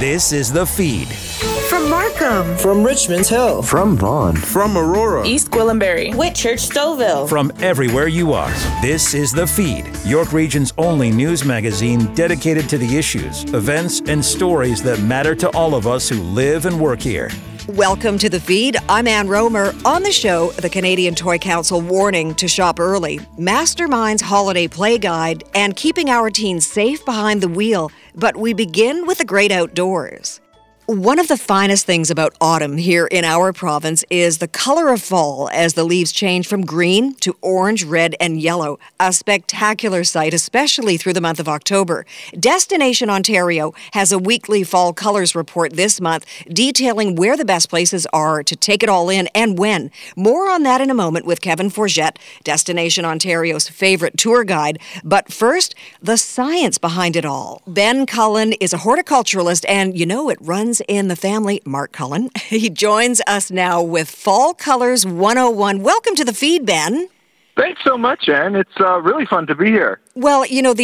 This is The Feed. From Markham. From Richmond Hill. From Vaughan. From Aurora. East Gwillimbury. Whitchurch, Stouffville. From everywhere you are, this is The Feed, York Region's only news magazine dedicated to the issues, events, and stories that matter to all of us who live and work here. Welcome to The Feed. I'm Ann Rohmer. On the show, the Canadian Toy Council warning to shop early, Mastermind's Holiday Play Guide, and keeping our teens safe behind the wheel. But we begin with the great outdoors. One of the finest things about autumn here in our province is the color of fall as the leaves change from green to orange, red, and yellow. A spectacular sight, especially through the month of October. Destination Ontario has a weekly fall colors report this month detailing where the best places are to take it all in and when. More on that in a moment with Kevin Forget, Destination Ontario's favorite tour guide. But first, the science behind it all. Ben Cullen is a horticulturalist, and you know it runs in the family, Mark Cullen. He joins us now with Fall Colors 101. Welcome to The Feed, Ben. Thanks so much, Anne. It's really fun to be here. Well, you know,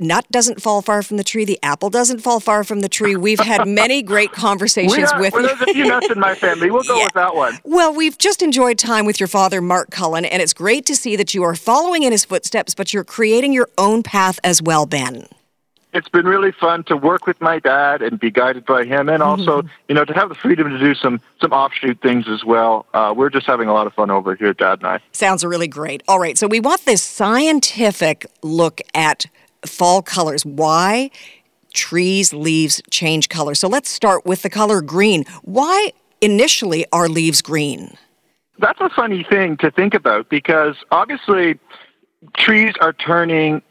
nut doesn't fall far from the tree. The apple doesn't fall far from the tree. We've had many great conversations with you. Well, there's a few nuts in my family. We'll go with that one. Well, we've just enjoyed time with your father, Mark Cullen, and it's great to see that you are following in his footsteps, but you're creating your own path as well, Ben. It's been really fun to work with my dad and be guided by him, and also, you know, to have the freedom to do some offshoot things as well. We're just having a lot of fun over here, Dad and I. Sounds really great. All right, so we want this scientific look at fall colors. Why trees, leaves change color. So let's start with the color green. Why initially are leaves green? That's a funny thing to think about because obviously trees are turning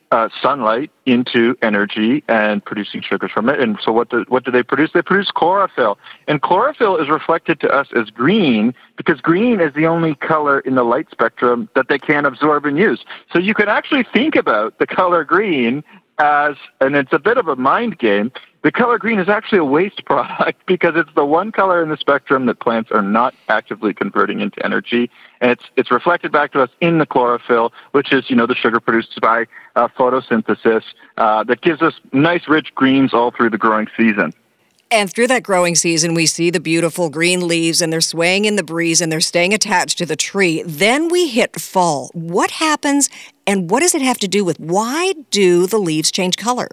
sunlight into energy and producing sugars from it. And so what do they produce? They produce chlorophyll. And chlorophyll is reflected to us as green because green is the only color in the light spectrum that they can absorb and use. So you can actually think about the color green as, and it's a bit of a mind game, the color green is actually a waste product because it's the one color in the spectrum that plants are not actively converting into energy. And it's reflected back to us in the chlorophyll, which is, you know, the sugar produced by photosynthesis that gives us nice, rich greens all through the growing season. And through that growing season, we see the beautiful green leaves and they're swaying in the breeze and they're staying attached to the tree. Then we hit fall. What happens and what does it have to do with why do the leaves change color?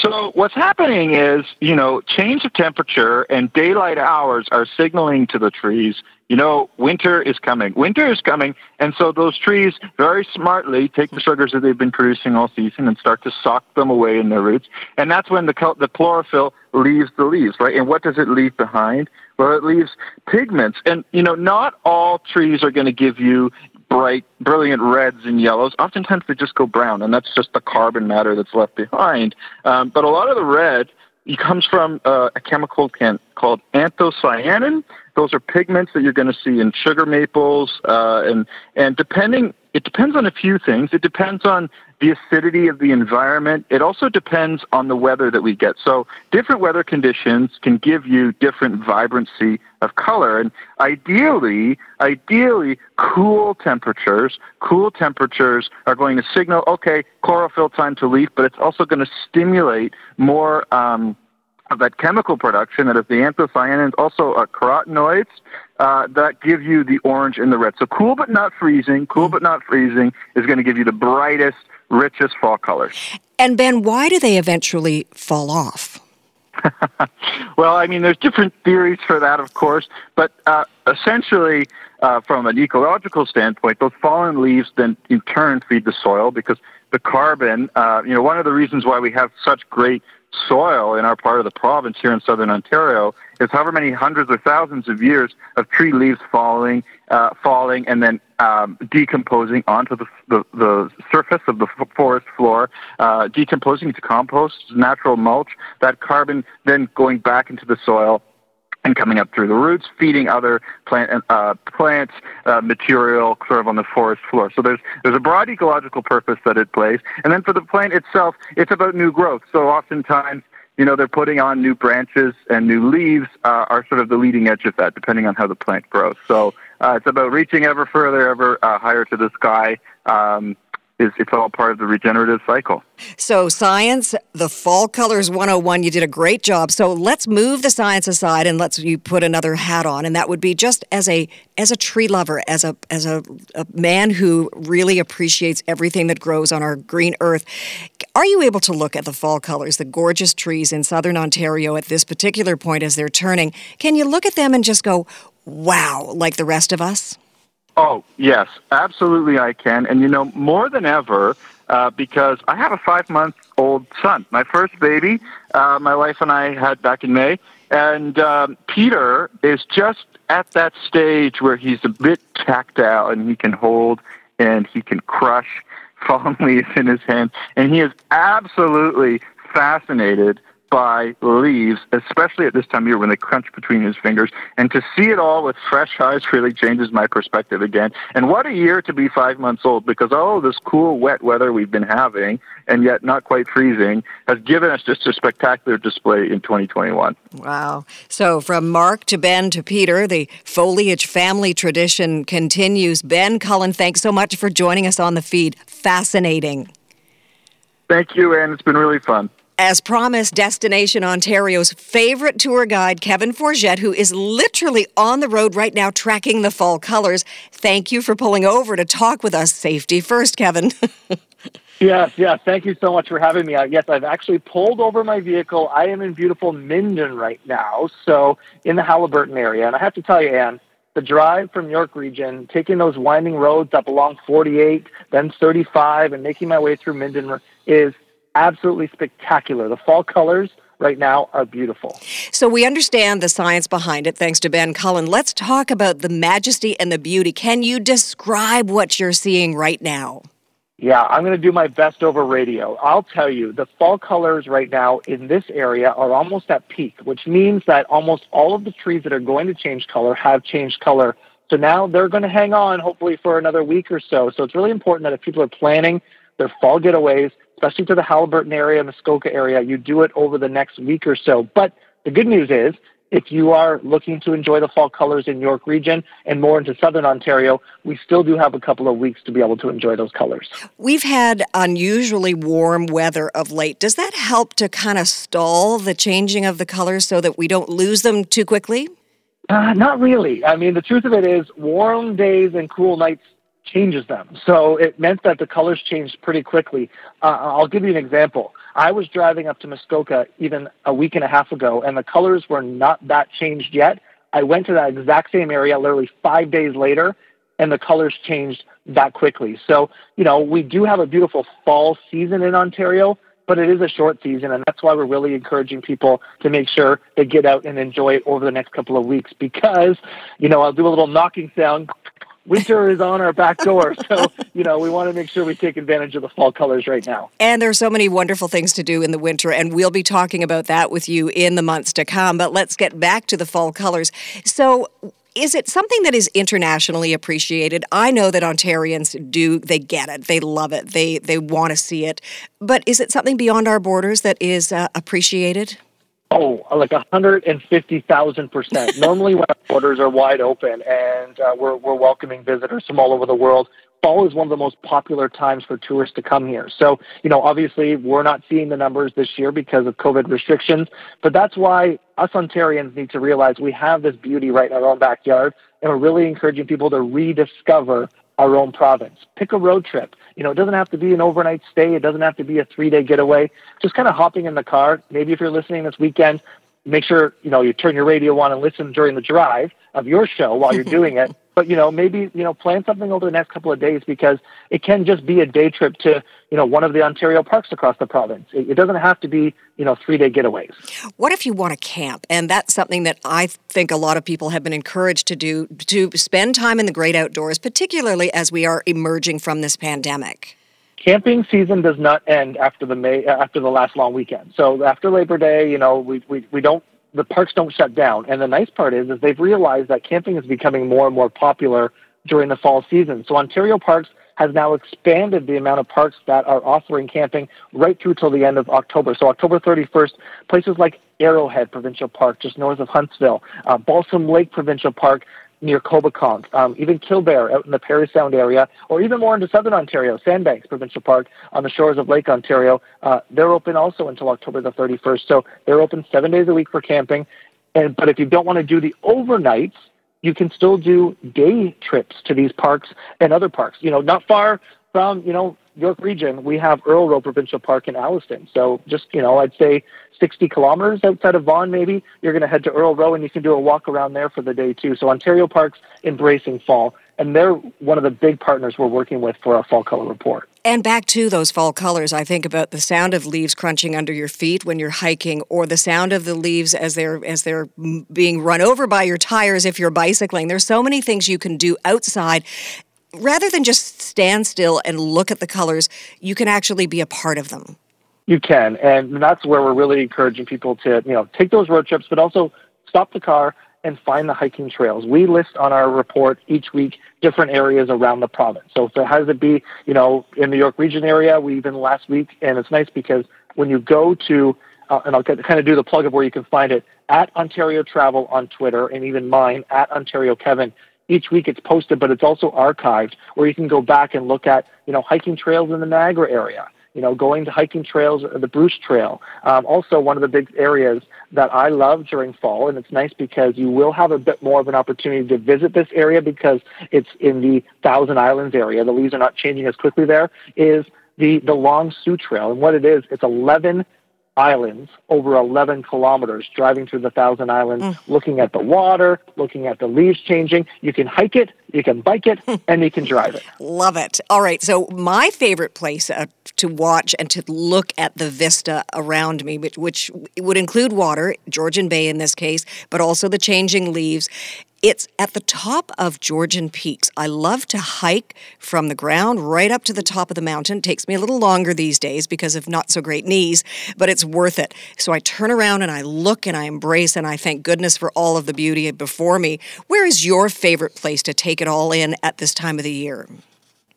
So what's happening is, you know, change of temperature and daylight hours are signaling to the trees, you know, winter is coming. And so those trees very smartly take the sugars that they've been producing all season and start to sock them away in their roots. And that's when the chlorophyll leaves the leaves, right? And what does it leave behind? Well, it leaves pigments. And, you know, not all trees are going to give you bright, brilliant reds and yellows. Oftentimes they just go brown, and that's just the carbon matter that's left behind. But a lot of the red comes from a chemical called anthocyanin. Those are pigments that you're going to see in sugar maples, and it depends on a few things. It depends on the acidity of the environment. It also depends on the weather that we get. So different weather conditions can give you different vibrancy of color, and ideally, cool temperatures are going to signal, okay, chlorophyll time to leaf, but it's also going to stimulate more of that chemical production that is the anthocyanins, also carotenoids, that give you the orange and the red. So cool but not freezing is going to give you the brightest, richest fall colors. And Ben, why do they eventually fall off? Well, I mean, there's different theories for that, of course, but essentially, from an ecological standpoint, those fallen leaves then in turn feed the soil because the carbon, you know, one of the reasons why we have such great soil in our part of the province here in southern Ontario is however many hundreds or thousands of years of tree leaves falling and then decomposing onto the surface of the forest floor, decomposing into compost, natural mulch, that carbon then going back into the soil and coming up through the roots, feeding other plant material sort of on the forest floor. So there's a broad ecological purpose that it plays. And then for the plant itself, it's about new growth. So oftentimes, you know, they're putting on new branches and new leaves are sort of the leading edge of that, depending on how the plant grows. So it's about reaching ever further, ever higher to the sky, it's all part of the regenerative cycle. So science, the Fall Colors 101, you did a great job. So let's move the science aside and let's you put another hat on, and that would be just as a tree lover, as a man who really appreciates everything that grows on our green earth. Are you able to look at the fall colors, the gorgeous trees in southern Ontario at this particular point as they're turning? Can you look at them and just go, wow, like the rest of us? Oh, yes, absolutely I can. And, you know, more than ever, because I have a 5-month-old son, my first baby, my wife and I had back in May. And Peter is just at that stage where he's a bit tactile and he can hold and he can crush fallen leaves in his hand. And he is absolutely fascinated by leaves, especially at this time of year when they crunch between his fingers. And to see it all with fresh eyes really changes my perspective again. And what a year to be 5 months old, because all of this cool, wet weather we've been having, and yet not quite freezing, has given us just a spectacular display in 2021. Wow. So from Mark to Ben to Peter, the foliage family tradition continues. Ben Cullen, thanks so much for joining us on the feed. Fascinating. Thank you, Anne. It's been really fun. As promised, Destination Ontario's favorite tour guide, Kevin Forget, who is literally on the road right now tracking the fall colors. Thank you for pulling over to talk with us. Safety first, Kevin. Yes. Thank you so much for having me. Yes, I've actually pulled over my vehicle. I am in beautiful Minden right now, so in the Haliburton area. And I have to tell you, Anne, the drive from York Region, taking those winding roads up along 48, then 35, and making my way through Minden is absolutely spectacular. The fall colors right now are beautiful. So we understand the science behind it, thanks to Ben Cullen. Let's talk about the majesty and the beauty. Can you describe what you're seeing right now? Yeah, I'm going to do my best over radio. I'll tell you, the fall colors right now in this area are almost at peak, which means that almost all of the trees that are going to change color have changed color. So now they're going to hang on, hopefully, for another week or so. So it's really important that if people are planning their fall getaways, especially to the Haliburton area, Muskoka area, you do it over the next week or so. But the good news is, if you are looking to enjoy the fall colors in York Region and more into southern Ontario, we still do have a couple of weeks to be able to enjoy those colors. We've had unusually warm weather of late. Does that help to kind of stall the changing of the colors so that we don't lose them too quickly? Not really. I mean, the truth of it is warm days and cool nights changes them. So it meant that the colors changed pretty quickly. I'll give you an example. I was driving up to Muskoka even a week and a half ago, and the colors were not that changed yet. I went to that exact same area literally 5 days later, and the colors changed that quickly. So, you know, we do have a beautiful fall season in Ontario, but it is a short season, and that's why we're really encouraging people to make sure they get out and enjoy it over the next couple of weeks because, you know, I'll do a little knocking sound. Winter is on our back door, so, you know, we want to make sure we take advantage of the fall colors right now. And there's so many wonderful things to do in the winter, and we'll be talking about that with you in the months to come. But let's get back to the fall colors. So is it something that is internationally appreciated? I know that Ontarians do, they get it, they love it, they want to see it. But is it something beyond our borders that is appreciated? Oh, like 150,000%. Normally when our borders are wide open and we're welcoming visitors from all over the world, fall is one of the most popular times for tourists to come here. So, you know, obviously we're not seeing the numbers this year because of COVID restrictions, but that's why us Ontarians need to realize we have this beauty right in our own backyard, and we're really encouraging people to rediscover our own province. Pick a road trip. You know, it doesn't have to be an overnight stay. It doesn't have to be a 3-day getaway. Just kind of hopping in the car. Maybe if you're listening this weekend, make sure, you know, you turn your radio on and listen during the drive of your show while you're doing it. But, you know, maybe, you know, plan something over the next couple of days because it can just be a day trip to, you know, one of the Ontario parks across the province. It doesn't have to be, you know, 3-day getaways. What if you want to camp? And that's something that I think a lot of people have been encouraged to do, to spend time in the great outdoors, particularly as we are emerging from this pandemic. Camping season does not end after the last long weekend. So after Labor Day, you know, we don't. The parks don't shut down. And the nice part is they've realized that camping is becoming more and more popular during the fall season. So Ontario Parks has now expanded the amount of parks that are offering camping right through till the end of October. So October 31st, places like Arrowhead Provincial Park, just north of Huntsville, Balsam Lake Provincial Park, near Coboconk, even Kilbear out in the Parry Sound area, or even more into southern Ontario, Sandbanks Provincial Park on the shores of Lake Ontario. They're open also until October the 31st, so they're open 7 days a week for camping. But if you don't want to do the overnights, you can still do day trips to these parks and other parks. You know, not far from, you know, York Region, we have Earl Row Provincial Park in Alliston. So just, you know, I'd say 60 kilometers outside of Vaughan, maybe, you're going to head to Earl Row, and you can do a walk around there for the day, too. So Ontario Parks embracing fall, and they're one of the big partners we're working with for our Fall Color Report. And back to those fall colors, I think about the sound of leaves crunching under your feet when you're hiking, or the sound of the leaves as they're being run over by your tires if you're bicycling. There's so many things you can do outside. Rather than just stand still and look at the colors, you can actually be a part of them. You can, and that's where we're really encouraging people to, you know, take those road trips, but also stop the car and find the hiking trails. We list on our report each week different areas around the province. So if it has to be, you know, in the York Region area, we even last week, and it's nice because when you go to, and I'll kind of do the plug of where you can find it, at Ontario Travel on Twitter, and even mine, at Ontario Kevin. Each week it's posted, but it's also archived where you can go back and look at, you know, hiking trails in the Niagara area, you know, going to hiking trails, the Bruce Trail. Also, one of the big areas that I love during fall, and it's nice because you will have a bit more of an opportunity to visit this area because it's in the Thousand Islands area. The leaves are not changing as quickly there, is the Long Sioux Trail. And what it is, it's 11 islands over 11 kilometers driving through the Thousand Islands, looking at the water, looking at the leaves changing. You can hike it, you can bike it, and you can drive it. Love it. All right, so my favorite place to watch and to look at the vista around me, which would include water, Georgian Bay in this case, but also the changing leaves. It's at the top of Georgian Peaks. I love to hike from the ground right up to the top of the mountain. It takes me a little longer these days because of not so great knees, but it's worth it. So I turn around and I look and I embrace and I thank goodness for all of the beauty before me. Where is your favorite place to take it all in at this time of the year?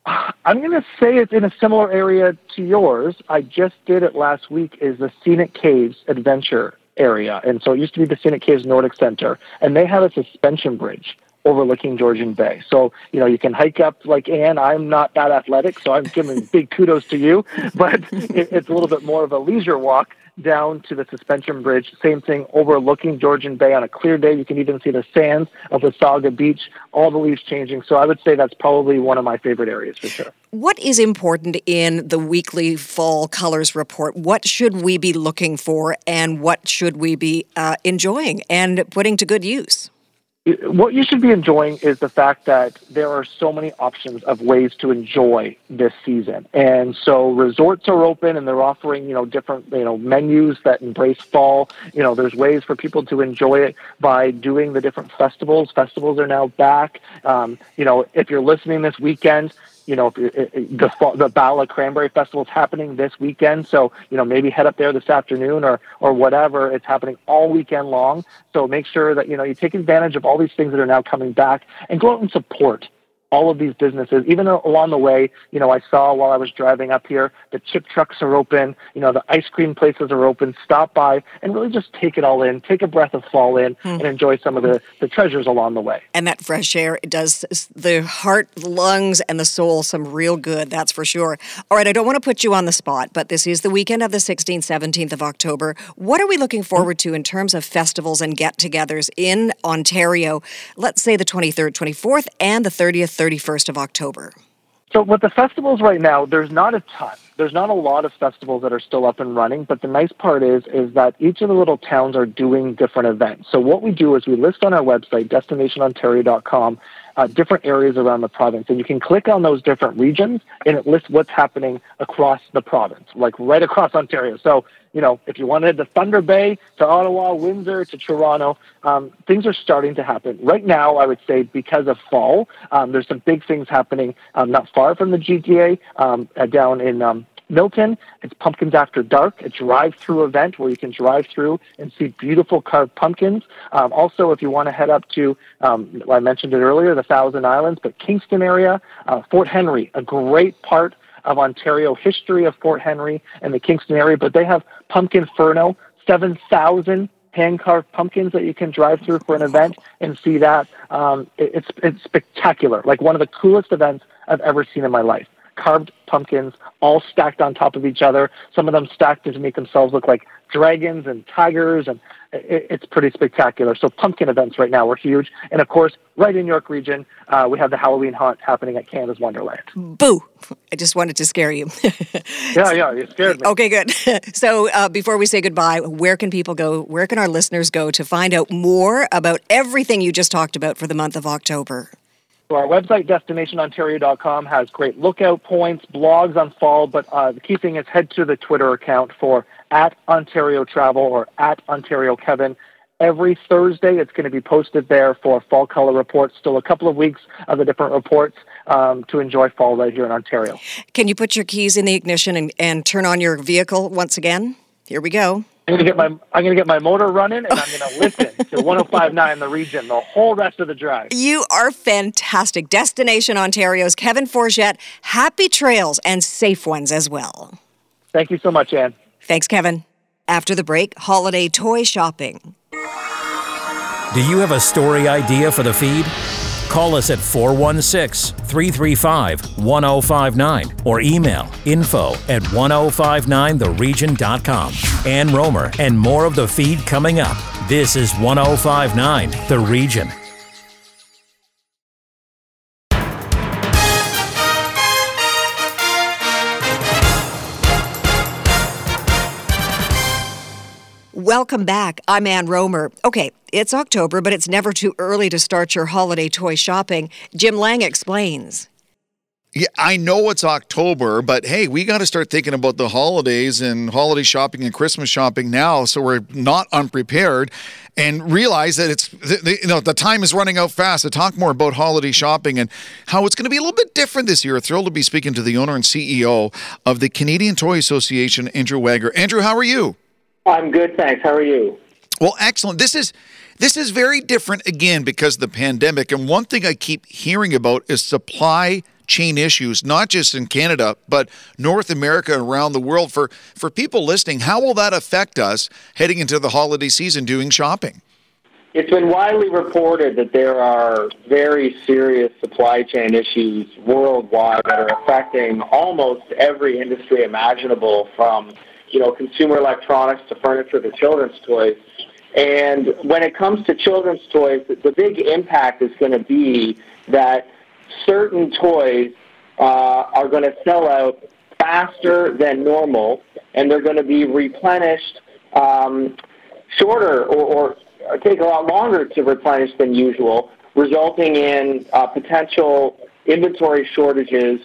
I'm going to say it's in a similar area to yours. I just did it last week, is the Scenic Caves Adventure area. And so it used to be the Scenic Caves Nordic Center, and they have a suspension bridge overlooking Georgian Bay. So, you know, you can hike up like Ann. I'm not that athletic, so I'm giving big kudos to you, but it's a little bit more of a leisure walk down to the suspension bridge. Same thing, overlooking Georgian Bay on a clear day. You can even see the sands of Wasaga Beach, all the leaves changing. So I would say that's probably one of my favorite areas for sure. What is important in the weekly Fall Colors Report? What should we be looking for, and what should we be enjoying and putting to good use? What you should be enjoying is the fact that there are so many options of ways to enjoy this season. And so resorts are open and they're offering, you know, different, you know, menus that embrace fall. You know, there's ways for people to enjoy it by doing the different festivals. Festivals are now back. You know, if you're listening this weekend, you know, the Bala Cranberry Festival is happening this weekend. So, you know, maybe head up there this afternoon or whatever. It's happening all weekend long. So make sure that, you know, you take advantage of all these things that are now coming back and go out and support all of these businesses. Even along the way, you know, I saw while I was driving up here, the chip trucks are open, you know, the ice cream places are open. Stop by and really just take it all in, take a breath of fall in, and enjoy some of the treasures along the way. And that fresh air, it does the heart, lungs, and the soul some real good, that's for sure. All right, I don't want to put you on the spot, but this is the weekend of the 16th, 17th of October. What are we looking forward to in terms of festivals and get-togethers in Ontario, let's say the 23rd, 24th, and the 31st of October? So with the festivals right now, there's not a ton. There's not a lot of festivals that are still up and running, but the nice part is that each of the little towns are doing different events. So what we do is we list on our website, DestinationOntario.com, different areas around the province, and you can click on those different regions, and it lists what's happening across the province, like right across Ontario. So, you know, if you wanted to Thunder Bay, to Ottawa, Windsor, to Toronto, things are starting to happen. Right now, I would say because of fall, there's some big things happening not far from the GTA, down in Milton. It's Pumpkins After Dark, a drive-through event where you can drive through and see beautiful carved pumpkins. Also, if you want to head up to, I mentioned it earlier, the Thousand Islands, but Kingston area, Fort Henry, a great part of Ontario history of Fort Henry and the Kingston area, but they have Pumpkin Furno, 7,000 hand-carved pumpkins that you can drive through for an event and see that. It's spectacular. Like one of the coolest events I've ever seen in my life. Carved pumpkins all stacked on top of each other. Some of them stacked to make themselves look like dragons and tigers, and it's pretty spectacular. So pumpkin events right now are huge. And of course, right in York Region, we have the Halloween Haunt happening at Canada's Wonderland. Boo! I just wanted to scare you. Yeah, you scared me. Okay, good. So before we say goodbye, where can people go? Where can our listeners go to find out more about everything you just talked about for the month of October? So our website, DestinationOntario.com, has great lookout points, blogs on fall, but the key thing is head to the Twitter account for @OntarioTravel or @OntarioKevin. Every Thursday, it's going to be posted there for fall color reports. Still a couple of weeks of the different reports to enjoy fall right here in Ontario. Can you put your keys in the ignition and turn on your vehicle once again? Here we go. I'm gonna get my motor running, and I'm gonna listen to 105.9 The Region the whole rest of the drive. You are fantastic. Destination Ontario's Kevin Forget. Happy trails and safe ones as well. Thank you so much, Ann. Thanks, Kevin. After the break, holiday toy shopping. Do you have a story idea for the feed? Call us at 416-335-1059 or email info@1059theregion.com. Ann Rohmer and more of the feed coming up. This is 105.9 The Region. Welcome back. I'm Ann Rohmer. Okay, it's October, but it's never too early to start your holiday toy shopping. Jim Lang explains. Yeah, I know it's October, but hey, we got to start thinking about the holidays and holiday shopping and Christmas shopping now, so we're not unprepared and realize that it's the time is running out fast. To talk more about holiday shopping and how it's going to be a little bit different this year. Thrilled to be speaking to the owner and CEO of the Canadian Toy Association, Andrew Wagger. Andrew, how are you? I'm good, thanks. How are you? Well, excellent. This is very different again because of the pandemic. And one thing I keep hearing about is supply chain issues, not just in Canada, but North America and around the world. For people listening, how will that affect us heading into the holiday season doing shopping? It's been widely reported that there are very serious supply chain issues worldwide that are affecting almost every industry imaginable, from consumer electronics to furniture to children's toys. And when it comes to children's toys, the big impact is going to be that certain toys are going to sell out faster than normal, and they're going to be replenished shorter or take a lot longer to replenish than usual, resulting in potential inventory shortages,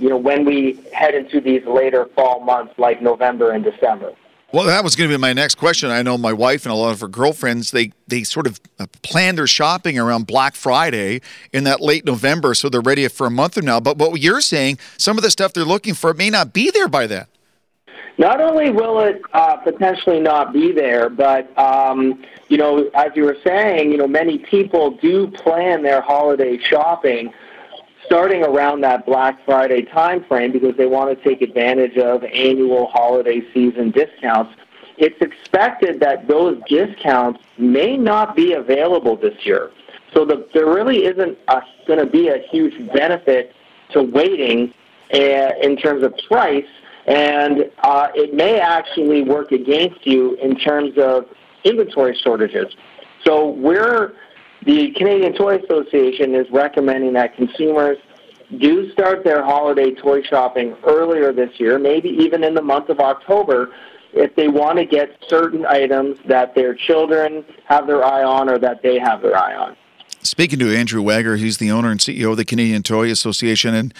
when we head into these later fall months like November and December. Well, that was going to be my next question. I know my wife and a lot of her girlfriends, they sort of plan their shopping around Black Friday in that late November, so they're ready for a month from now. But what you're saying, some of the stuff they're looking for may not be there by then. Not only will it potentially not be there, but, as you were saying, many people do plan their holiday shopping starting around that Black Friday time frame because they want to take advantage of annual holiday season discounts. It's expected that those discounts may not be available this year. So there really isn't going to be a huge benefit to waiting in terms of price, and it may actually work against you in terms of inventory shortages. So the Canadian Toy Association is recommending that consumers do start their holiday toy shopping earlier this year, maybe even in the month of October, if they want to get certain items that their children have their eye on or that they have their eye on. Speaking to Andrew Wagger, he's the owner and CEO of the Canadian Toy Association, and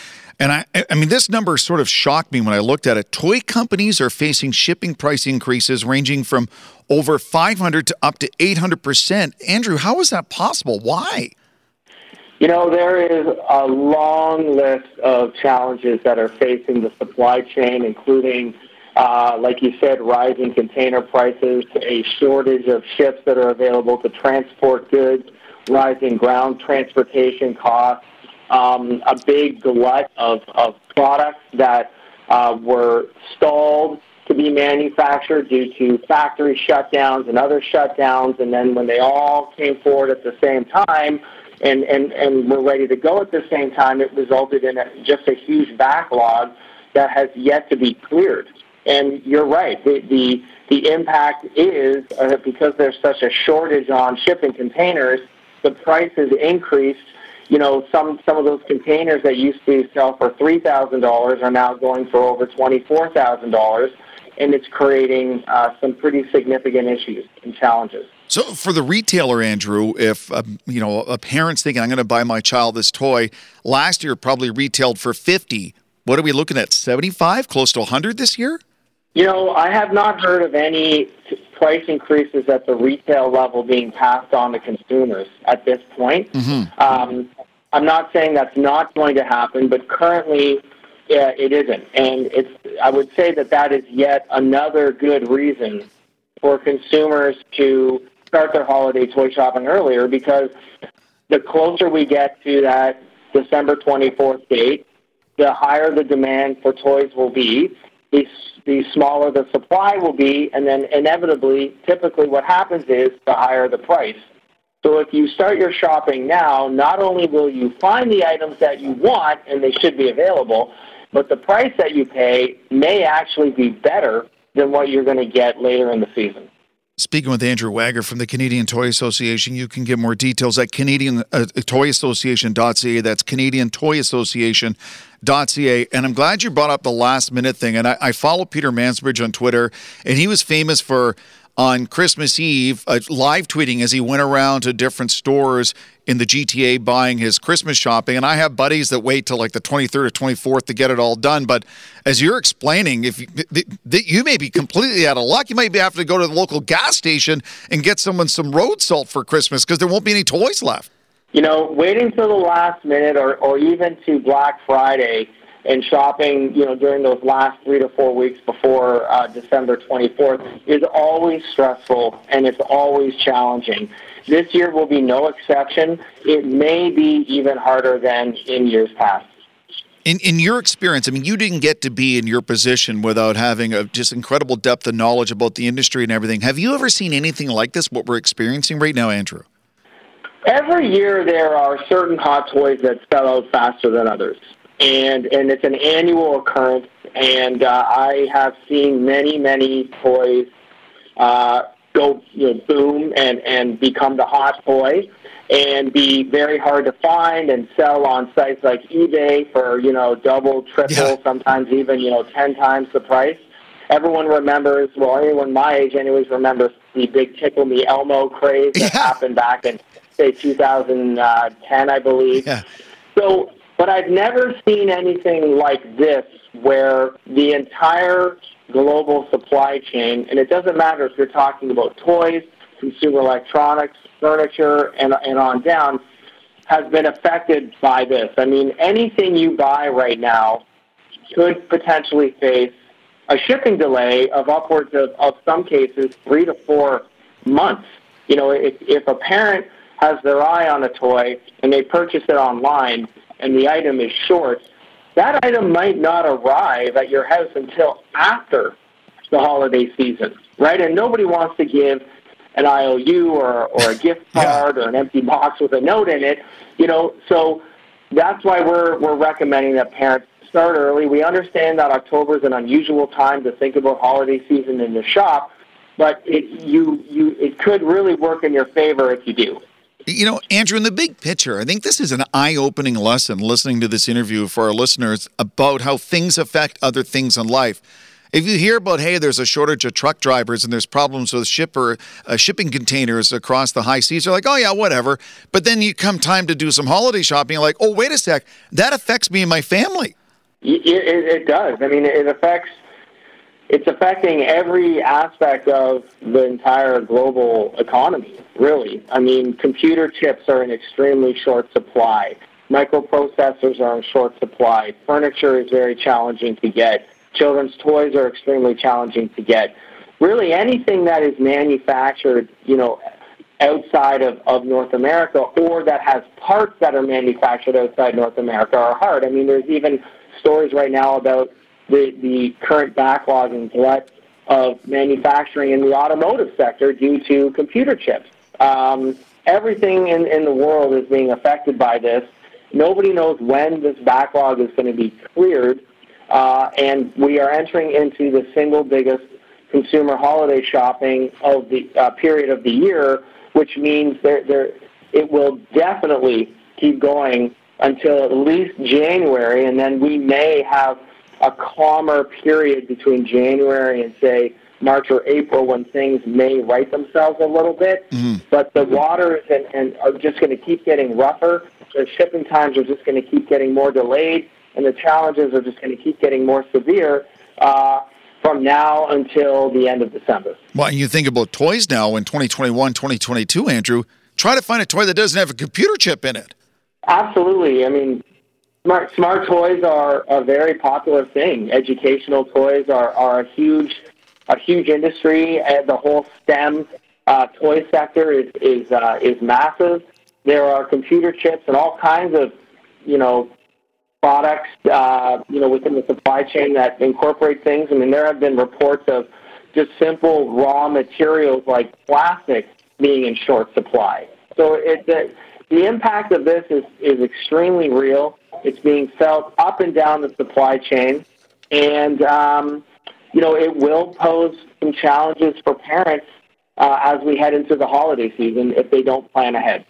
I mean, this number sort of shocked me when I looked at it. Toy companies are facing shipping price increases ranging from over 500 to up to 800%. Andrew, how is that possible? Why? There is a long list of challenges that are facing the supply chain, including, like you said, rising container prices, a shortage of ships that are available to transport goods, rising ground transportation costs, a big glut of products that were stalled to be manufactured due to factory shutdowns and other shutdowns, and then when they all came forward at the same time and were ready to go at the same time, it resulted in just a huge backlog that has yet to be cleared. And you're right, the impact is, because there's such a shortage on shipping containers, the price has increased. You know, some of those containers that used to sell for $3,000 are now going for over $24,000, and it's creating some pretty significant issues and challenges. So for the retailer, Andrew, if a parent's thinking, I'm going to buy my child this toy, last year probably retailed for $50. What are we looking at, $75, close to $100 this year? You know, I have not heard of any price increases at the retail level being passed on to consumers at this point. Mm-hmm. I'm not saying that's not going to happen, but currently it isn't. And I would say that is yet another good reason for consumers to start their holiday toy shopping earlier, because the closer we get to that December 24th date, the higher the demand for toys will be, the smaller the supply will be, and then inevitably, typically what happens is the higher the price. So if you start your shopping now, not only will you find the items that you want, and they should be available, but the price that you pay may actually be better than what you're going to get later in the season. Speaking with Andrew Wagger from the Canadian Toy Association, you can get more details at CanadianToyAssociation.ca. That's CanadianToyAssociation.ca. And I'm glad you brought up the last-minute thing. And I follow Peter Mansbridge on Twitter, and he was famous for, on Christmas Eve, live tweeting as he went around to different stores in the GTA buying his Christmas shopping. And I have buddies that wait till like the 23rd or 24th to get it all done. But as you're explaining, if you may be completely out of luck. You might have to go to the local gas station and get someone some road salt for Christmas because there won't be any toys left. You know, waiting till the last minute or even to Black Friday and shopping, you know, during those last 3 to 4 weeks before December 24th is always stressful and it's always challenging. This year will be no exception. It may be even harder than in years past. In your experience, I mean, you didn't get to be in your position without having just incredible depth of knowledge about the industry and everything. Have you ever seen anything like this, what we're experiencing right now, Andrew? Every year there are certain hot toys that sell out faster than others. And it's an annual occurrence, and I have seen many, many toys go boom and become the hot toy and be very hard to find and sell on sites like eBay for, double, triple, sometimes even, 10 times the price. Everyone remembers, well, anyone my age anyways remembers the big Tickle Me Elmo craze that happened back in, say, 2010, I believe. Yeah. So... But I've never seen anything like this where the entire global supply chain, and it doesn't matter if you're talking about toys, consumer electronics, furniture, and on down, has been affected by this. I mean, anything you buy right now could potentially face a shipping delay of upwards of some cases, 3 to 4 months. You know, if a parent has their eye on a toy and they purchase it online, and the item is short, that item might not arrive at your house until after the holiday season, right? And nobody wants to give an IOU or a gift card or an empty box with a note in it, so that's why we're recommending that parents start early. We understand that October is an unusual time to think about holiday season in the shop, but it could really work in your favor if you do. You know, Andrew, in the big picture, I think this is an eye-opening lesson, listening to this interview for our listeners, about how things affect other things in life. If you hear about, hey, there's a shortage of truck drivers and there's problems with shipping containers across the high seas, you're like, oh, yeah, whatever. But then you come time to do some holiday shopping, you're like, oh, wait a sec, that affects me and my family. It does. I mean, it's affecting every aspect of the entire global economy, really. I mean, computer chips are in extremely short supply. Microprocessors are in short supply. Furniture is very challenging to get. Children's toys are extremely challenging to get. Really, anything that is manufactured, outside of North America, or that has parts that are manufactured outside North America are hard. I mean, there's even stories right now about the current backlog and glut of manufacturing in the automotive sector due to computer chips. Everything in the world is being affected by this. Nobody knows when this backlog is going to be cleared, and we are entering into the single biggest consumer holiday shopping of the period of the year, which means it will definitely keep going until at least January, and then we may have a calmer period between January and, say, March or April when things may right themselves a little bit. Mm-hmm. But the waters and are just going to keep getting rougher. The shipping times are just going to keep getting more delayed, and the challenges are just going to keep getting more severe from now until the end of December. Well, and you think about toys now in 2021, 2022, Andrew. Try to find a toy that doesn't have a computer chip in it. Absolutely. I mean, smart toys are a very popular thing. Educational toys are a huge industry. The whole STEM toy sector is massive. There are computer chips and all kinds of, products, within the supply chain that incorporate things. I mean, there have been reports of just simple raw materials like plastic being in short supply. So the impact of this is extremely real. It's being felt up and down the supply chain. And, it will pose some challenges for parents as we head into the holiday season if they don't plan ahead.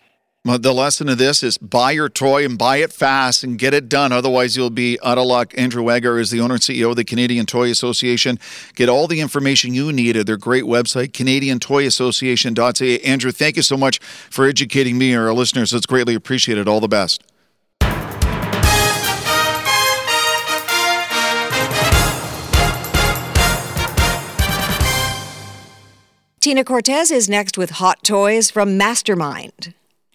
Well, the lesson of this is buy your toy and buy it fast and get it done. Otherwise, you'll be out of luck. Andrew Wagger is the owner and CEO of the Canadian Toy Association. Get all the information you need at their great website, CanadianToyAssociation.ca. Andrew, thank you so much for educating me and our listeners. It's greatly appreciated. All the best. Tina Cortese is next with Hot Toys from Mastermind.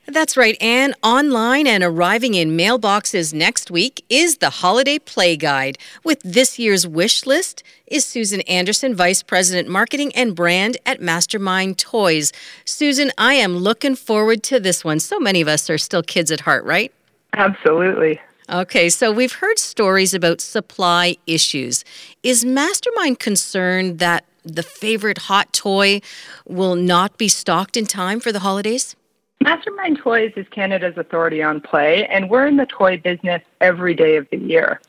That's right, Anne. Online and arriving in mailboxes next week is the Holiday Play Guide. With this year's wish list is Susan Anderson, Vice President Marketing and Brand at Mastermind Toys. Susan, I am looking forward to this one. So many of us are still kids at heart, right? Absolutely. Okay, so we've heard stories about supply issues. Is Mastermind concerned that the favorite hot toy will not be stocked in time for the holidays? Mastermind Toys is Canada's authority on play, and we're in the toy business every day of the year.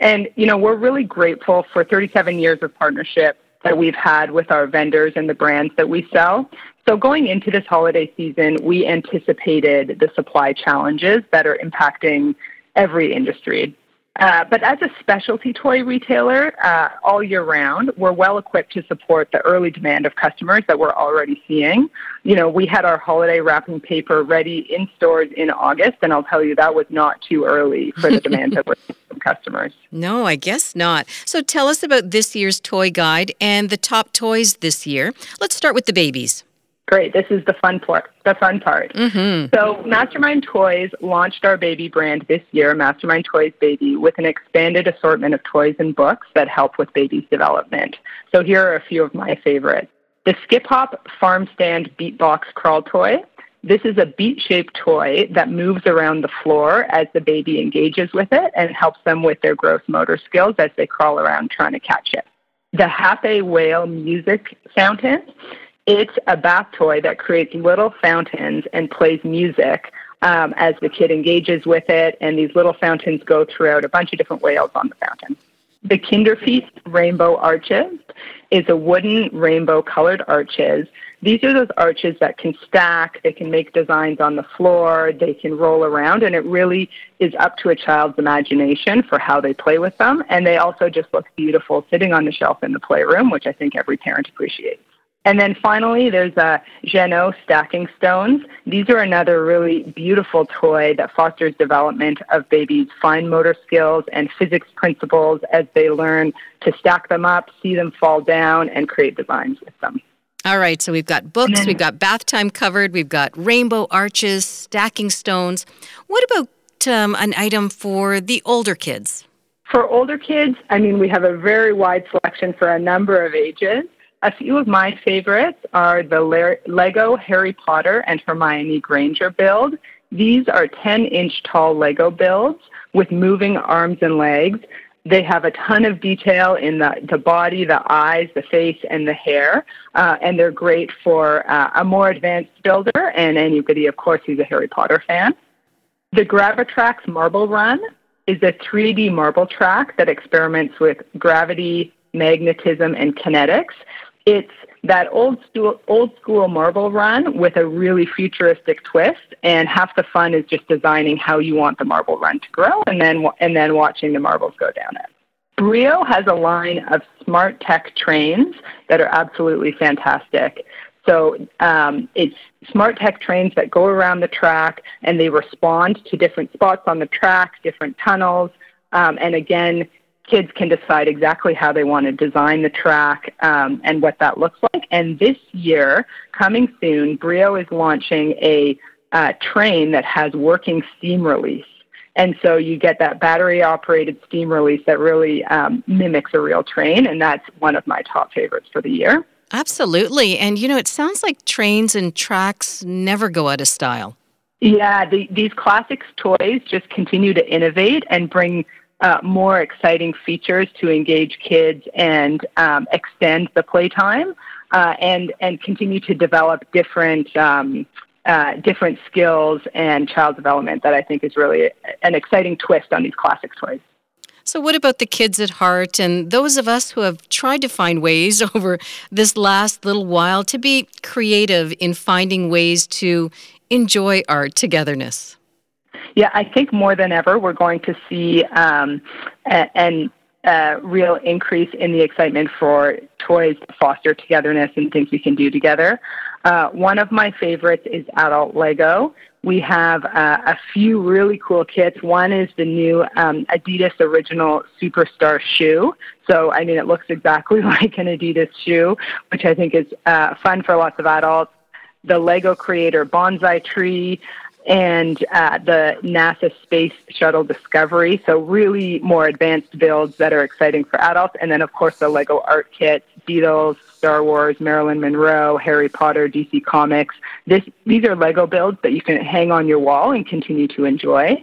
And, we're really grateful for 37 years of partnership that we've had with our vendors and the brands that we sell. So going into this holiday season, we anticipated the supply challenges that are impacting every industry. But as a specialty toy retailer all year round, we're well equipped to support the early demand of customers that we're already seeing. We had our holiday wrapping paper ready in stores in August, and I'll tell you that was not too early for the demand that we're seeing from customers. No, I guess not. So tell us about this year's toy guide and the top toys this year. Let's start with the babies. Great. This is the fun part. Mm-hmm. So Mastermind Toys launched our baby brand this year, Mastermind Toys Baby, with an expanded assortment of toys and books that help with babies' development. So here are a few of my favorites. The Skip Hop Farm Stand Beatbox Crawl Toy. This is a beat-shaped toy that moves around the floor as the baby engages with it and helps them with their gross motor skills as they crawl around trying to catch it. The Happy Whale Music Fountain. It's a bath toy that creates little fountains and plays music as the kid engages with it, and these little fountains go throughout a bunch of different whales on the fountain. The Kinderfeast Rainbow Arches is a wooden rainbow-colored arches. These are those arches that can stack, they can make designs on the floor, they can roll around, and it really is up to a child's imagination for how they play with them, and they also just look beautiful sitting on the shelf in the playroom, which I think every parent appreciates. And then finally, there's Jeannot Stacking Stones. These are another really beautiful toy that fosters development of babies' fine motor skills and physics principles as they learn to stack them up, see them fall down, and create designs with them. All right, so we've got books, we've got bath time covered, we've got rainbow arches, stacking stones. What about an item for the older kids? For older kids, we have a very wide selection for a number of ages. A few of my favorites are the Lego Harry Potter and Hermione Granger build. These are 10-inch tall Lego builds with moving arms and legs They have a ton of detail in the body, the eyes, the face, and the hair, and they're great for a more advanced builder and anybody, of course, who's a Harry Potter fan. The Gravitrax Marble Run is a 3D marble track that experiments with gravity, magnetism, and kinetics. It's that old school marble run with a really futuristic twist, and half the fun is just designing how you want the marble run to grow and then watching the marbles go down it. Brio has a line of smart tech trains that are absolutely fantastic. So it's smart tech trains that go around the track, and they respond to different spots on the track, different tunnels, and again, kids can decide exactly how they want to design the track and what that looks like. And this year, coming soon, Brio is launching a train that has working steam release. And so you get that battery-operated steam release that really mimics a real train, and that's one of my top favorites for the year. Absolutely. And, you know, it sounds like trains and tracks never go out of style. Yeah, these classics toys just continue to innovate and bring more exciting features to engage kids and extend the playtime and continue to develop different skills and child development that I think is really an exciting twist on these classic toys. So what about the kids at heart and those of us who have tried to find ways over this last little while to be creative in finding ways to enjoy our togetherness? Yeah, I think more than ever we're going to see a real increase in the excitement for toys to foster togetherness and things we can do together. One of my favorites is adult Lego. We have a few really cool kits. One is the new Adidas Original Superstar shoe. So, I mean, it looks exactly like an Adidas shoe, which I think is fun for lots of adults. The Lego Creator Bonsai Tree, and the NASA Space Shuttle Discovery, so really more advanced builds that are exciting for adults. And then, of course, the Lego art kits, Beatles, Star Wars, Marilyn Monroe, Harry Potter, DC Comics. These are Lego builds that you can hang on your wall and continue to enjoy.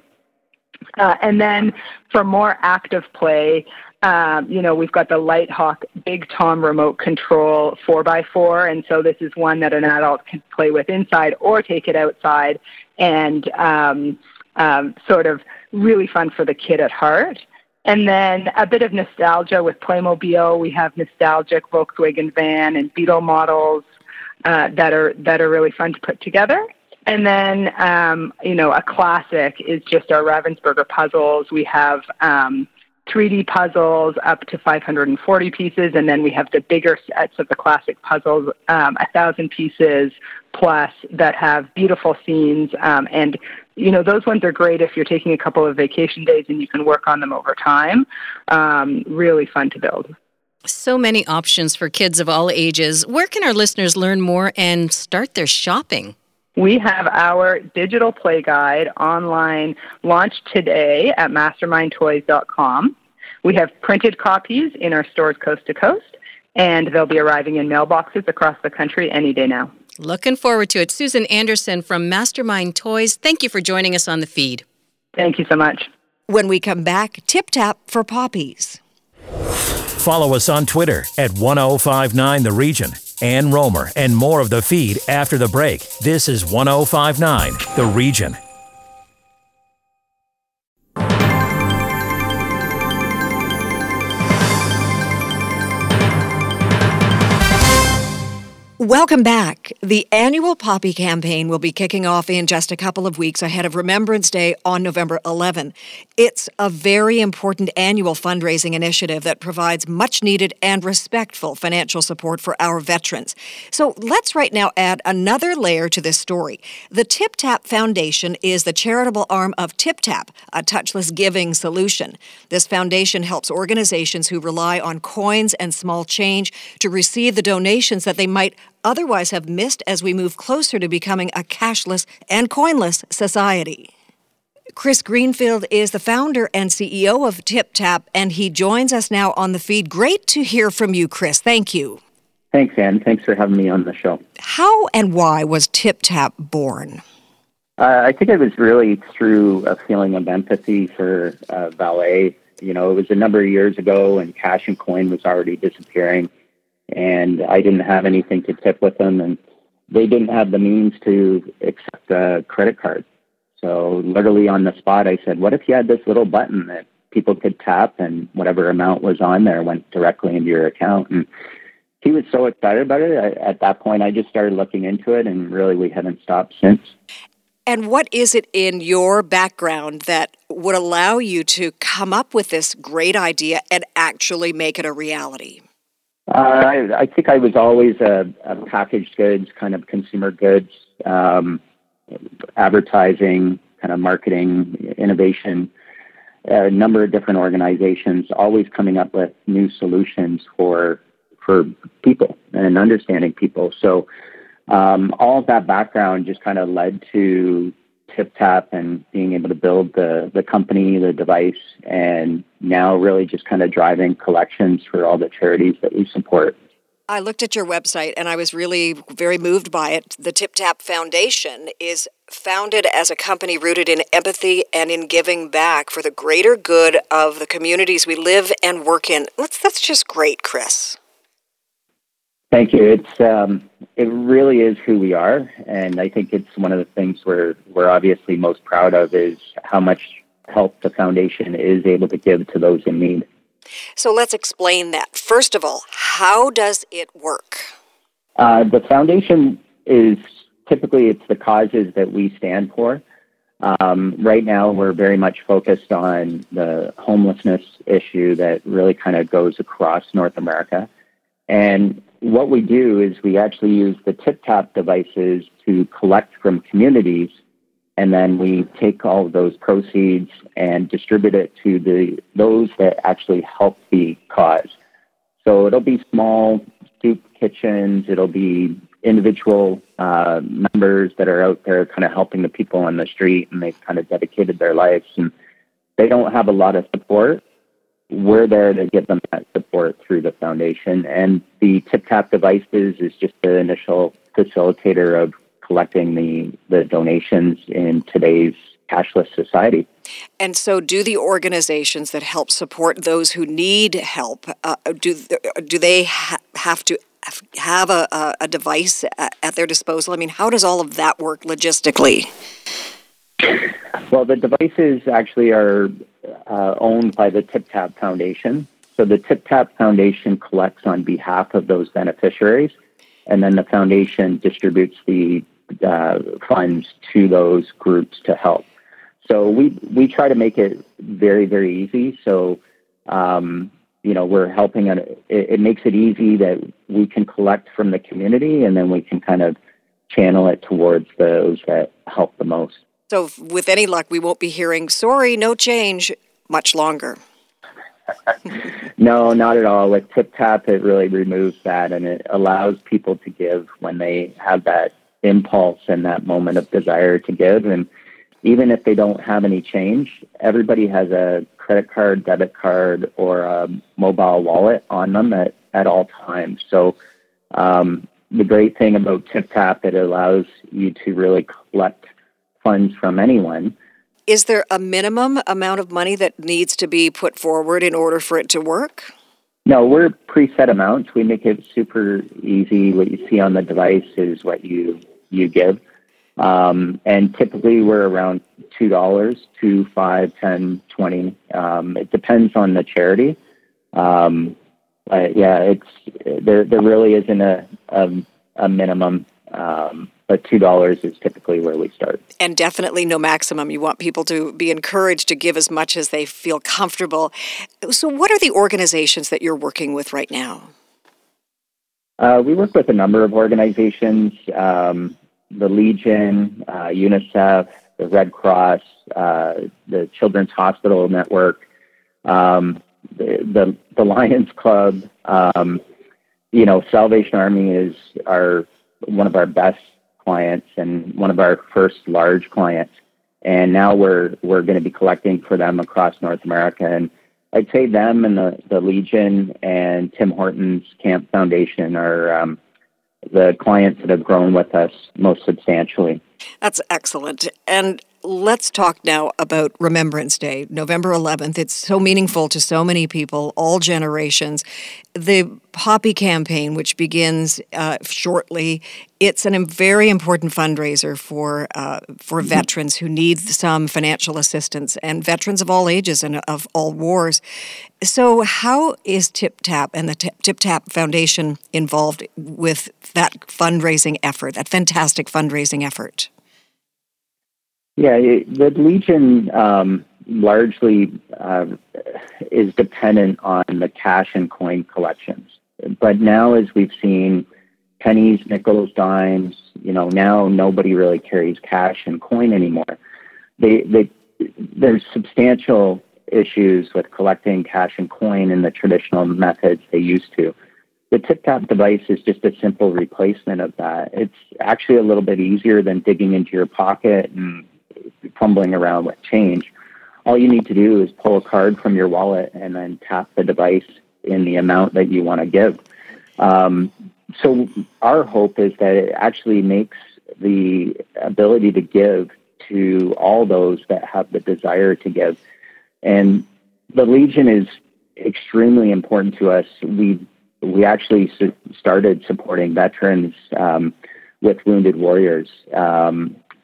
And then for more active play, you know, we've got the Lighthawk Big Tom remote control 4x4, and so this is one that an adult can play with inside or take it outside, and sort of really fun for the kid at heart. And then a bit of nostalgia with Playmobil. We have nostalgic Volkswagen van and Beetle models that are really fun to put together. And then, you know, a classic is just our Ravensburger puzzles. We have 3D puzzles up to 540 pieces, and then we have the bigger sets of the classic puzzles, 1,000 pieces plus, that have beautiful scenes. And, you know, those ones are great if you're taking a couple of vacation days and you can work on them over time. Really fun to build. So many options for kids of all ages. Where can our listeners learn more and start their shopping? We have our digital play guide online launched today at mastermindtoys.com. We have printed copies in our stores coast to coast, and they'll be arriving in mailboxes across the country any day now. Looking forward to it. Susan Anderson from Mastermind Toys, thank you for joining us on the feed. Thank you so much. When we come back, Tip Tap for Poppies. Follow us on Twitter at 1059 The Region. Ann Rohmer and more of the feed after the break. This is 1059 The Region. Welcome back. The annual Poppy campaign will be kicking off in just a couple of weeks ahead of Remembrance Day on November 11. It's a very important annual fundraising initiative that provides much-needed and respectful financial support for our veterans. So let's right now add another layer to this story. The Tip Tap Foundation is the charitable arm of Tip Tap, a touchless giving solution. This foundation helps organizations who rely on coins and small change to receive the donations that they might otherwise have missed as we move closer to becoming a cashless and coinless society. Chris Greenfield is the founder and CEO of Tip Tap, and he joins us now on the feed. Great to hear from you, Chris. Thank you. Thanks, Ann. Thanks for having me on the show. How and why was Tip Tap born? I think it was really through a feeling of empathy for ballet You know, it was a number of years ago, and cash and coin was already disappearing, and I didn't have anything to tip with them, and they didn't have the means to accept a credit card. So literally on the spot, I said, what if you had this little button that people could tap and whatever amount was on there went directly into your account? And he was so excited about it. At that point, I just started looking into it, and really we haven't stopped since. And what is it in your background that would allow you to come up with this great idea and actually make it a reality? I think I was always a packaged goods, kind of consumer goods, advertising, kind of marketing, innovation, a number of different organizations, always coming up with new solutions for people and understanding people. So all of that background just kind of led to TipTap and being able to build the company, the device, and now really just kind of driving collections for all the charities that we support. I looked at your website, and I was really very moved by it. The TipTap Foundation is founded as a company rooted in empathy and in giving back for the greater good of the communities we live and work in. That's just great, Chris. Thank you. It really is who we are, and I think it's one of the things we're obviously most proud of is how much help the foundation is able to give to those in need. So let's explain that. First of all, how does it work? The foundation is typically it's the causes that we stand for. Right now, we're very much focused on the homelessness issue that really kind of goes across North America. And what we do is we actually use the TipTap devices to collect from communities, and then we take all of those proceeds and distribute it to those that actually help the cause. So it'll be small soup kitchens, it'll be individual members that are out there kind of helping the people on the street, and they've kind of dedicated their lives, and they don't have a lot of support. We're there to give them that support through the foundation. And the TipTap devices is just the initial facilitator of collecting the donations in today's cashless society. And so do the organizations that help support those who need help, do they have to have a device at their disposal? I mean, how does all of that work logistically? Well, the devices actually are owned by the TipTap Foundation. So the TipTap Foundation collects on behalf of those beneficiaries, and then the foundation distributes the funds to those groups to help. So we try to make it very, very easy. So, we're helping. It makes it easy that we can collect from the community, and then we can kind of channel it towards those that help the most. So with any luck, we won't be hearing, sorry, no change, much longer. No, not at all. With TipTap, it really removes that, and it allows people to give when they have that impulse and that moment of desire to give. And even if they don't have any change, everybody has a credit card, debit card, or a mobile wallet on them at all times. So the great thing about TipTap, it allows you to really collect funds from anyone. Is there a minimum amount of money that needs to be put forward in order for it to work? No, we're preset amounts. We make it super easy. What you see on the device is what you give. And typically we're around $2, $2, $5, $10, $20. It depends on the charity. There really isn't a minimum. But $2 is typically where we start. And definitely no maximum. You want people to be encouraged to give as much as they feel comfortable. So what are the organizations that you're working with right now? We work with a number of organizations, the Legion, UNICEF, the Red Cross, the Children's Hospital Network, the Lions Club. Salvation Army is one of our best clients and one of our first large clients, and now we're going to be collecting for them across North America. And I'd say them and the Legion and Tim Hortons Camp Foundation are the clients that have grown with us most substantially. That's excellent. And let's talk now about Remembrance Day, November 11th. It's so meaningful to so many people, all generations. The Poppy campaign, which begins shortly, it's a very important fundraiser for veterans who need some financial assistance, and veterans of all ages and of all wars. So how is Tip Tap and the Tip Tap Foundation involved with that fundraising effort, that fantastic fundraising effort? Yeah, the Legion largely is dependent on the cash and coin collections. But now, as we've seen, pennies, nickels, dimes, now nobody really carries cash and coin anymore. There's substantial issues with collecting cash and coin in the traditional methods they used to. The tip-tap device is just a simple replacement of that. It's actually a little bit easier than digging into your pocket and fumbling around with change. All you need to do is pull a card from your wallet and then tap the device in the amount that you want to give. So our hope is that it actually makes the ability to give to all those that have the desire to give. And the Legion is extremely important to us. We actually started supporting veterans with Wounded Warriors.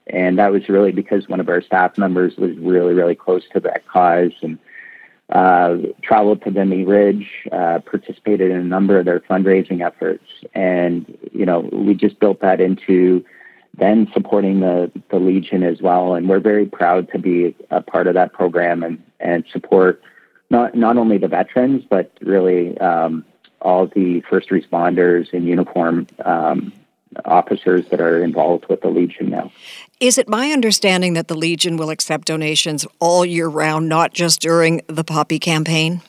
And that was really because one of our staff members was really, really close to that cause and traveled to Vimy Ridge, participated in a number of their fundraising efforts. And, we just built that into then supporting the Legion as well. And we're very proud to be a part of that program and support not only the veterans, but really all the first responders and uniform officers that are involved with the Legion now. Is it my understanding that the Legion will accept donations all year round, not just during the Poppy campaign?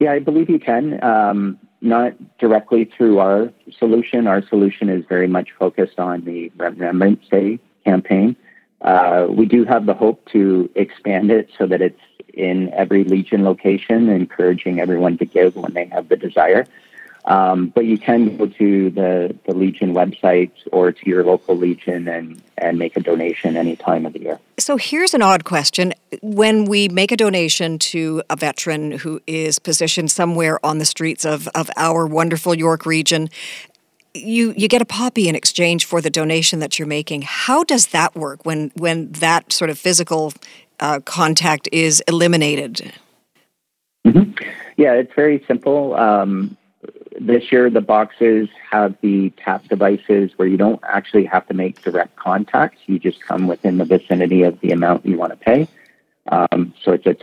Yeah, I believe you can. Not directly through our solution. Our solution is very much focused on the Remembrance Day campaign. We do have the hope to expand it so that it's in every Legion location, encouraging everyone to give when they have the desire. But you can go to the Legion website or to your local Legion and make a donation any time of the year. So here's an odd question. When we make a donation to a veteran who is positioned somewhere on the streets of our wonderful York region, you get a poppy in exchange for the donation that you're making. How does that work when that sort of physical contact is eliminated? Mm-hmm. Yeah, it's very simple. This year, the boxes have the tap devices where you don't actually have to make direct contact. You just come within the vicinity of the amount you want to pay. So it's a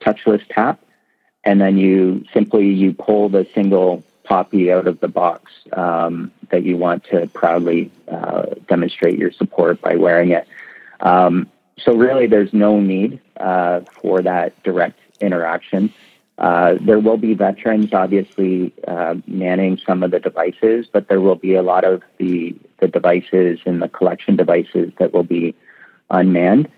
touchless tap. And then you simply pull the single poppy out of the box that you want to proudly demonstrate your support by wearing it. So really, there's no need for that direct interaction. There will be veterans, obviously, manning some of the devices, but there will be a lot of the devices and the collection devices that will be unmanned,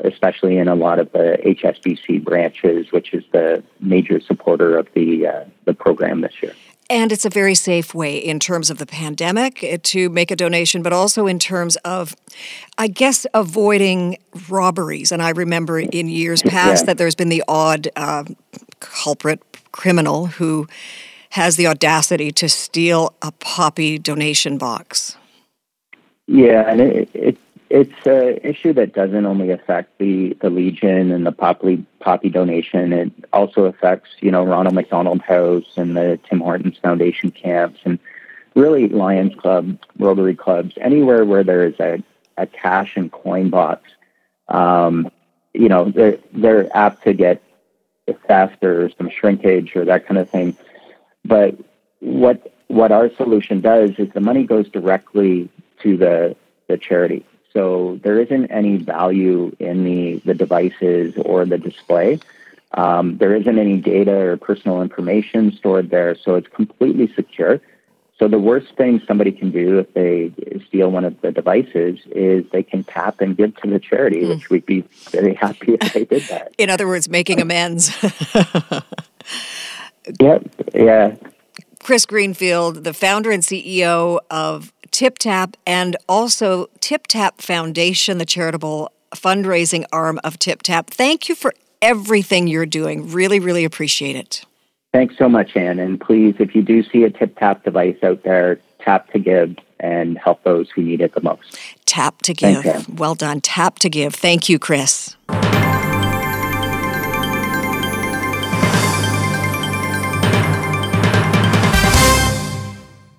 especially in a lot of the HSBC branches, which is the major supporter of the program this year. And it's a very safe way in terms of the pandemic to make a donation, but also in terms of, I guess, avoiding robberies. And I remember in years past that there's been the odd culprit criminal who has the audacity to steal a poppy donation box. Yeah, and it's an issue that doesn't only affect the Legion and the poppy donation. It also affects, Ronald McDonald House and the Tim Hortons Foundation camps and really Lions Club, Rotary Clubs, anywhere where there is a cash and coin box. They're apt to get theft or some shrinkage or that kind of thing. But what our solution does is the money goes directly to the charity. So there isn't any value in the devices or the display. There isn't any data or personal information stored there, so it's completely secure. So the worst thing somebody can do if they steal one of the devices is they can tap and give to the charity, which we'd be very happy if they did that. In other words, making amends. Yep, yeah. Chris Greenfield, the founder and CEO of Tip Tap and also Tip Tap Foundation, the charitable fundraising arm of Tip Tap. Thank you for everything you're doing. Really, really appreciate it. Thanks so much, Ann. And please, if you do see a Tip Tap device out there, tap to give and help those who need it the most. Tap to give. Thanks, Ann. Well done. Tap to give. Thank you, Chris.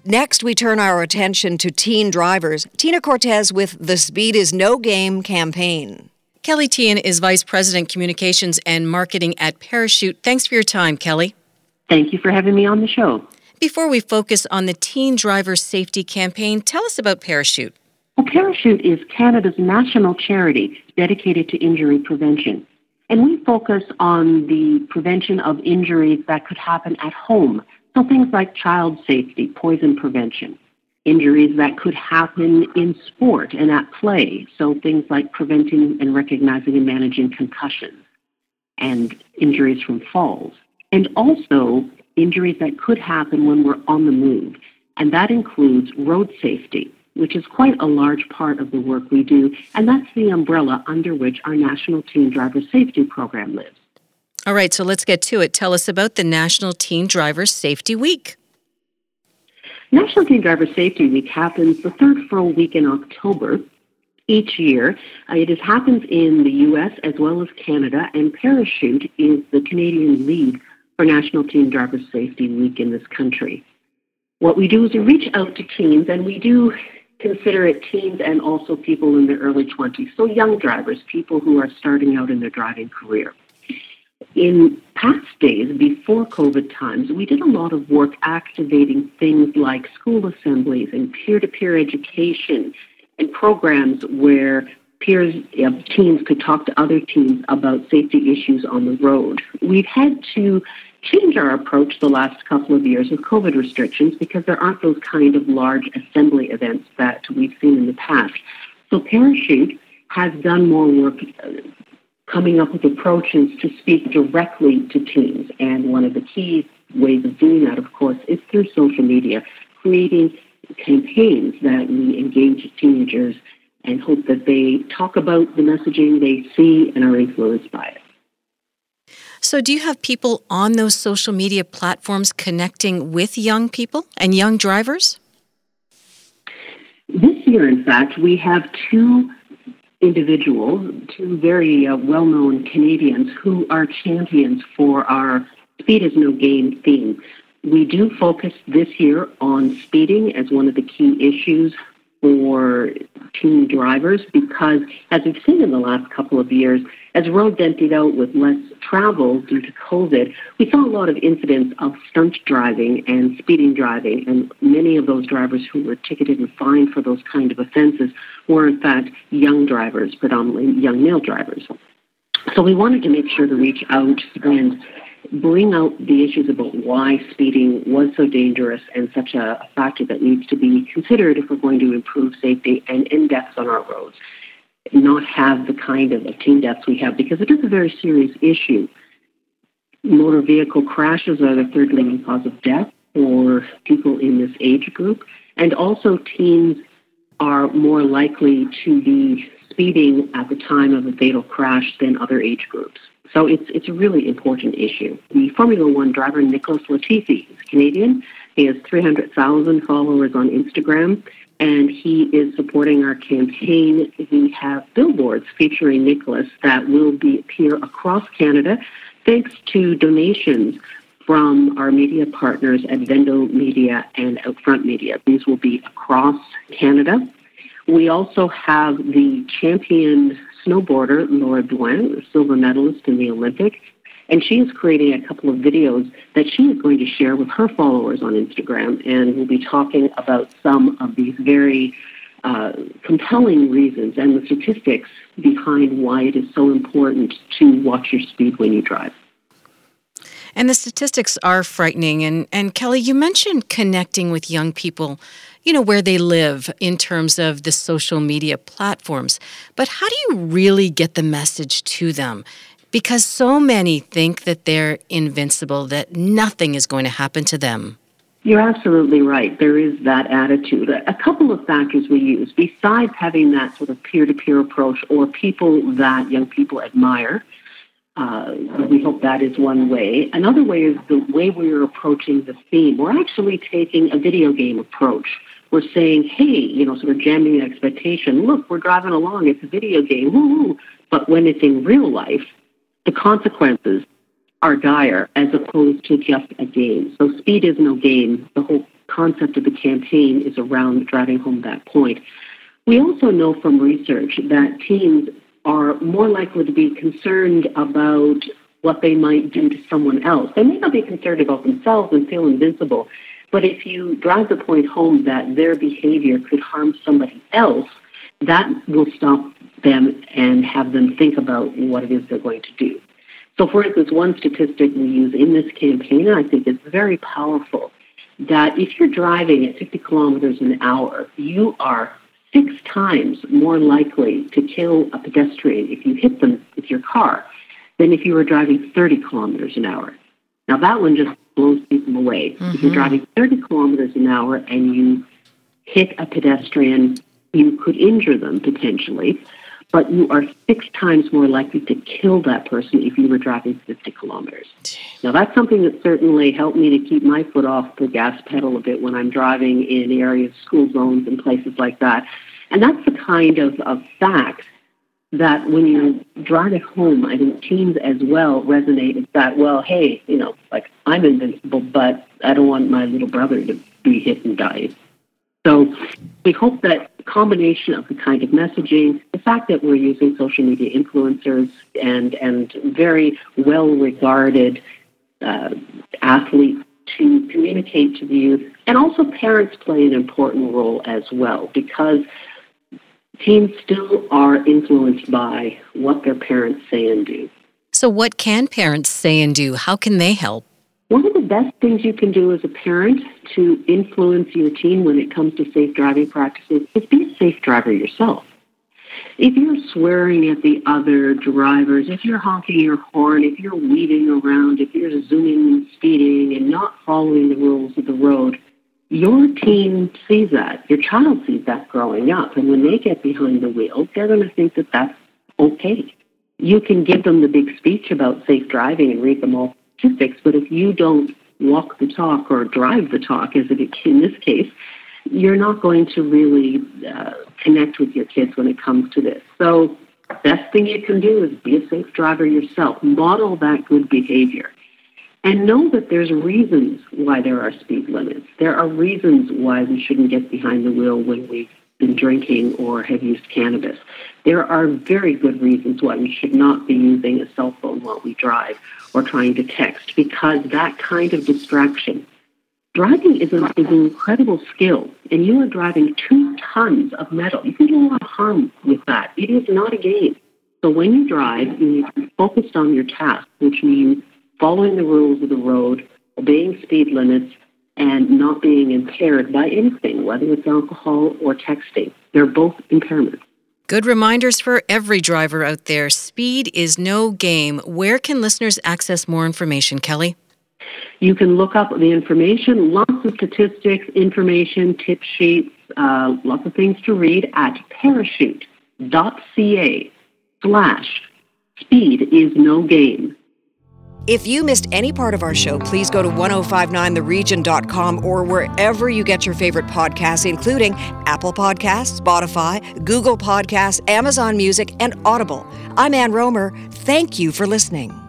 Next, we turn our attention to teen drivers. Tina Cortese with the Speed is No Game campaign. Kelly Tian is Vice President Communications and Marketing at Parachute. Thanks for your time, Kelly. Thank you for having me on the show. Before we focus on the Teen Driver Safety Campaign, tell us about Parachute. Well, Parachute is Canada's national charity dedicated to injury prevention. And we focus on the prevention of injuries that could happen at home. So things like child safety, poison prevention, injuries that could happen in sport and at play. So things like preventing and recognizing and managing concussions and injuries from falls. And also injuries that could happen when we're on the move. And that includes road safety, which is quite a large part of the work we do. And that's the umbrella under which our National Teen Driver Safety Program lives. All right, so let's get to it. Tell us about the National Teen Driver Safety Week. National Teen Driver Safety Week happens the third full week in October each year. It happens in the U.S. as well as Canada, and Parachute is the Canadian lead for National Teen Driver Safety Week in this country. What we do is we reach out to teens, and we do consider it teens and also people in their early 20s, so young drivers, people who are starting out in their driving career. In past days, before COVID times, we did a lot of work activating things like school assemblies and peer-to-peer education and programs where peers, teens could talk to other teens about safety issues on the road. We've had to change our approach the last couple of years with COVID restrictions because there aren't those kind of large assembly events that we've seen in the past. So Parachute has done more work coming up with approaches to speak directly to teens. And one of the key ways of doing that, of course, is through social media, creating campaigns that we engage teenagers and hope that they talk about the messaging they see and are influenced by it. So do you have people on those social media platforms connecting with young people and young drivers? This year, in fact, we have two very well-known Canadians who are champions for our Speed is No Game theme. We do focus this year on speeding as one of the key issues for teen drivers because, as we've seen in the last couple of years, as roads emptied out with less travel due to COVID, we saw a lot of incidents of stunt driving and speeding driving, and many of those drivers who were ticketed and fined for those kind of offenses were, in fact, young drivers, predominantly young male drivers. So we wanted to make sure to reach out and bring out the issues about why speeding was so dangerous and such a factor that needs to be considered if we're going to improve safety and end deaths on our roads, not have the kind of teen deaths we have, because it is a very serious issue. Motor vehicle crashes are the third leading cause of death for people in this age group, and also teens are more likely to be speeding at the time of a fatal crash than other age groups. So it's a really important issue. The Formula One driver, Nicholas Latifi, is Canadian. He has 300,000 followers on Instagram, and he is supporting our campaign. We have billboards featuring Nicholas that will appear across Canada thanks to donations from our media partners at Vendo Media and Outfront Media. These will be across Canada. We also have the champion snowboarder, Laura Douin, silver medalist in the Olympics, and she is creating a couple of videos that she is going to share with her followers on Instagram, and we'll be talking about some of these very compelling reasons and the statistics behind why it is so important to watch your speed when you drive. And the statistics are frightening. And Kelly, you mentioned connecting with young people, you know, where they live in terms of the social media platforms. But how do you really get the message to them? Because so many think that they're invincible, that nothing is going to happen to them. You're absolutely right. There is that attitude. A couple of factors we use, besides having that sort of peer-to-peer approach or people that young people admire, we hope that is one way. Another way is the way we're approaching the theme. We're actually taking a video game approach. We're saying, hey, you know, sort of jamming an expectation. Look, we're driving along. It's a video game. Woo-hoo. But when it's in real life, the consequences are dire as opposed to just a game. So speed is no game. The whole concept of the campaign is around driving home that point. We also know from research that teens are more likely to be concerned about what they might do to someone else. They may not be concerned about themselves and feel invincible, but if you drive the point home that their behavior could harm somebody else, that will stop them and have them think about what it is they're going to do. So, for instance, one statistic we use in this campaign, I think it's very powerful, that if you're driving at 50 kilometers an hour, you are 6 times more likely to kill a pedestrian if you hit them with your car than if you were driving 30 kilometers an hour. Now, that one just blows people away. Mm-hmm. If you're driving 30 kilometers an hour and you hit a pedestrian, you could injure them potentially, but you are 6 times more likely to kill that person if you were driving 50 kilometers. Now, that's something that certainly helped me to keep my foot off the gas pedal a bit when I'm driving in areas, school zones and places like that. And that's the kind of fact that when you drive it home, I think teens as well resonate with that, well, hey, you know, like I'm invincible, but I don't want my little brother to be hit and die. So we hope that the combination of the kind of messaging, the fact that we're using social media influencers and very well-regarded athletes to communicate to the youth, and also parents play an important role as well, because teens still are influenced by what their parents say and do. So what can parents say and do? How can they help? One of the best things you can do as a parent to influence your teen when it comes to safe driving practices is be a safe driver yourself. If you're swearing at the other drivers, if you're honking your horn, if you're weaving around, if you're zooming and speeding and not following the rules of the road, your teen sees that. Your child sees that growing up. And when they get behind the wheel, they're going to think that that's okay. You can give them the big speech about safe driving and read them all. But if you don't walk the talk or drive the talk, as it in this case, you're not going to really connect with your kids when it comes to this. So best thing you can do is be a safe driver yourself. Model that good behavior. And know that there's reasons why there are speed limits. There are reasons why we shouldn't get behind the wheel when we've been drinking or have used cannabis. There are very good reasons why we should not be using a cell phone while we drive or trying to text, because that kind of distraction. Driving is an incredible skill, and you are driving 2 tons of metal. You can do a lot of harm with that. It is not a game. So when you drive, you need to be focused on your task, which means following the rules of the road, obeying speed limits, and not being impaired by anything, whether it's alcohol or texting. They're both impairments. Good reminders for every driver out there. Speed is no game. Where can listeners access more information, Kelly? You can look up the information, lots of statistics, information, tip sheets, lots of things to read at parachute.ca/speedisnogame. If you missed any part of our show, please go to 1059theregion.com or wherever you get your favorite podcasts, including Apple Podcasts, Spotify, Google Podcasts, Amazon Music, and Audible. I'm Ann Rohmer. Thank you for listening.